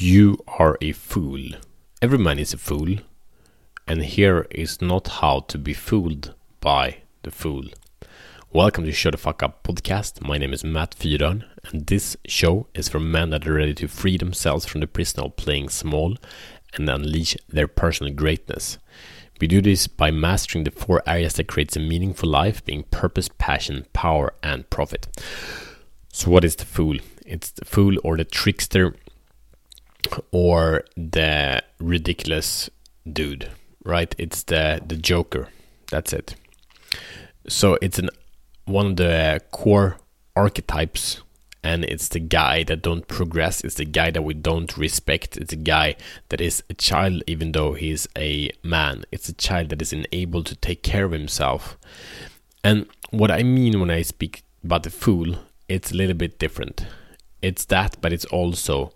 You are a fool. Every man is a fool. And here is not how to be fooled by the fool. Welcome to Shut the Fuck Up podcast. My name is Matt Fyrdön, and this show is for men that are ready to free themselves from the prison of playing small and unleash their personal greatness. We do this by mastering the four areas that creates a meaningful life, being purpose, passion, power, and profit. So what is the fool? It's the fool or the trickster or the ridiculous dude, right? It's the joker. That's it. So it's one of the core archetypes, and it's the guy that don't progress. It's the guy that we don't respect. It's a guy that is a child even though he's a man. It's a child that is unable to take care of himself. And what I mean when I speak about the fool, it's a little bit different. It's that, but it's also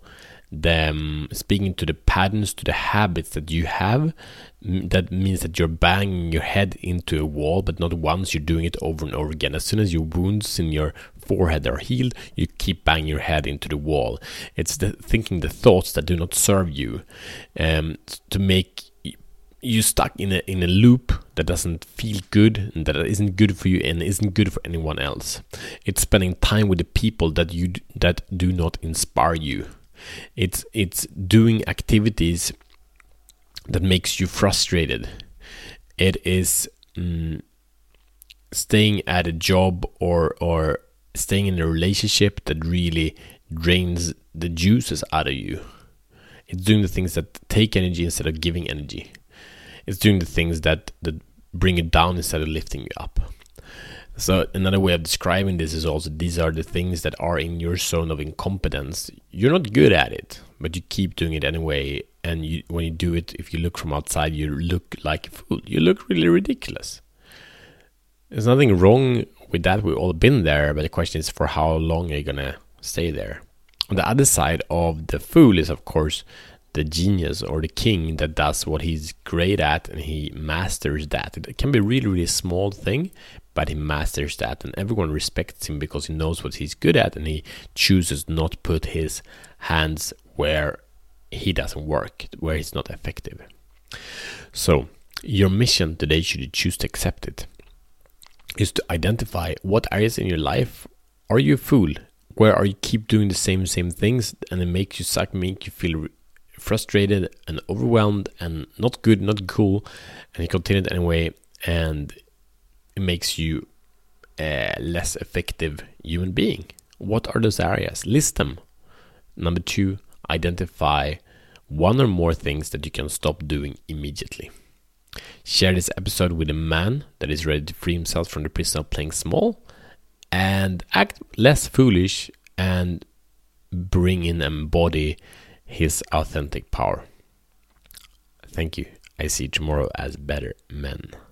them speaking to the patterns, to the habits that you have. That means that you're banging your head into a wall, but not once. You're doing it over and over again. As soon as your wounds in your forehead are healed, you keep banging your head into the wall. It's the thinking, the thoughts that do not serve you, to make you stuck in a loop that doesn't feel good, and that isn't good for you and isn't good for anyone else. It's spending time with the people that do not inspire you. It's doing activities that makes you frustrated. It is staying at a job or staying in a relationship that really drains the juices out of you. It's doing the things that take energy instead of giving energy. It's doing the things that bring you down instead of lifting you up. So another way of describing this is also, these are the things that are in your zone of incompetence. You're not good at it, but you keep doing it anyway. And when you do it, if you look from outside, you look like a fool. You look really ridiculous. There's nothing wrong with that. We've all been there. But the question is, for how long are you going to stay there? On the other side of the fool is, of course, the genius or the king that does what he's great at and he masters that. It can be a really, really small thing, but he masters that, and everyone respects him because he knows what he's good at, and he chooses not put his hands where he doesn't work, where he's not effective. So your mission today, should you choose to accept it, is to identify what areas in your life are you a fool, where are you keep doing the same things, and it makes you suck, make you feel frustrated and overwhelmed and not good, not cool, and you continue it anyway, and it makes you a less effective human being. What are those areas? List them. Number 2, identify one or more things that you can stop doing immediately. Share this episode with a man that is ready to free himself from the prison of playing small and act less foolish and bring in and embody his authentic power. Thank you. I see tomorrow as better men.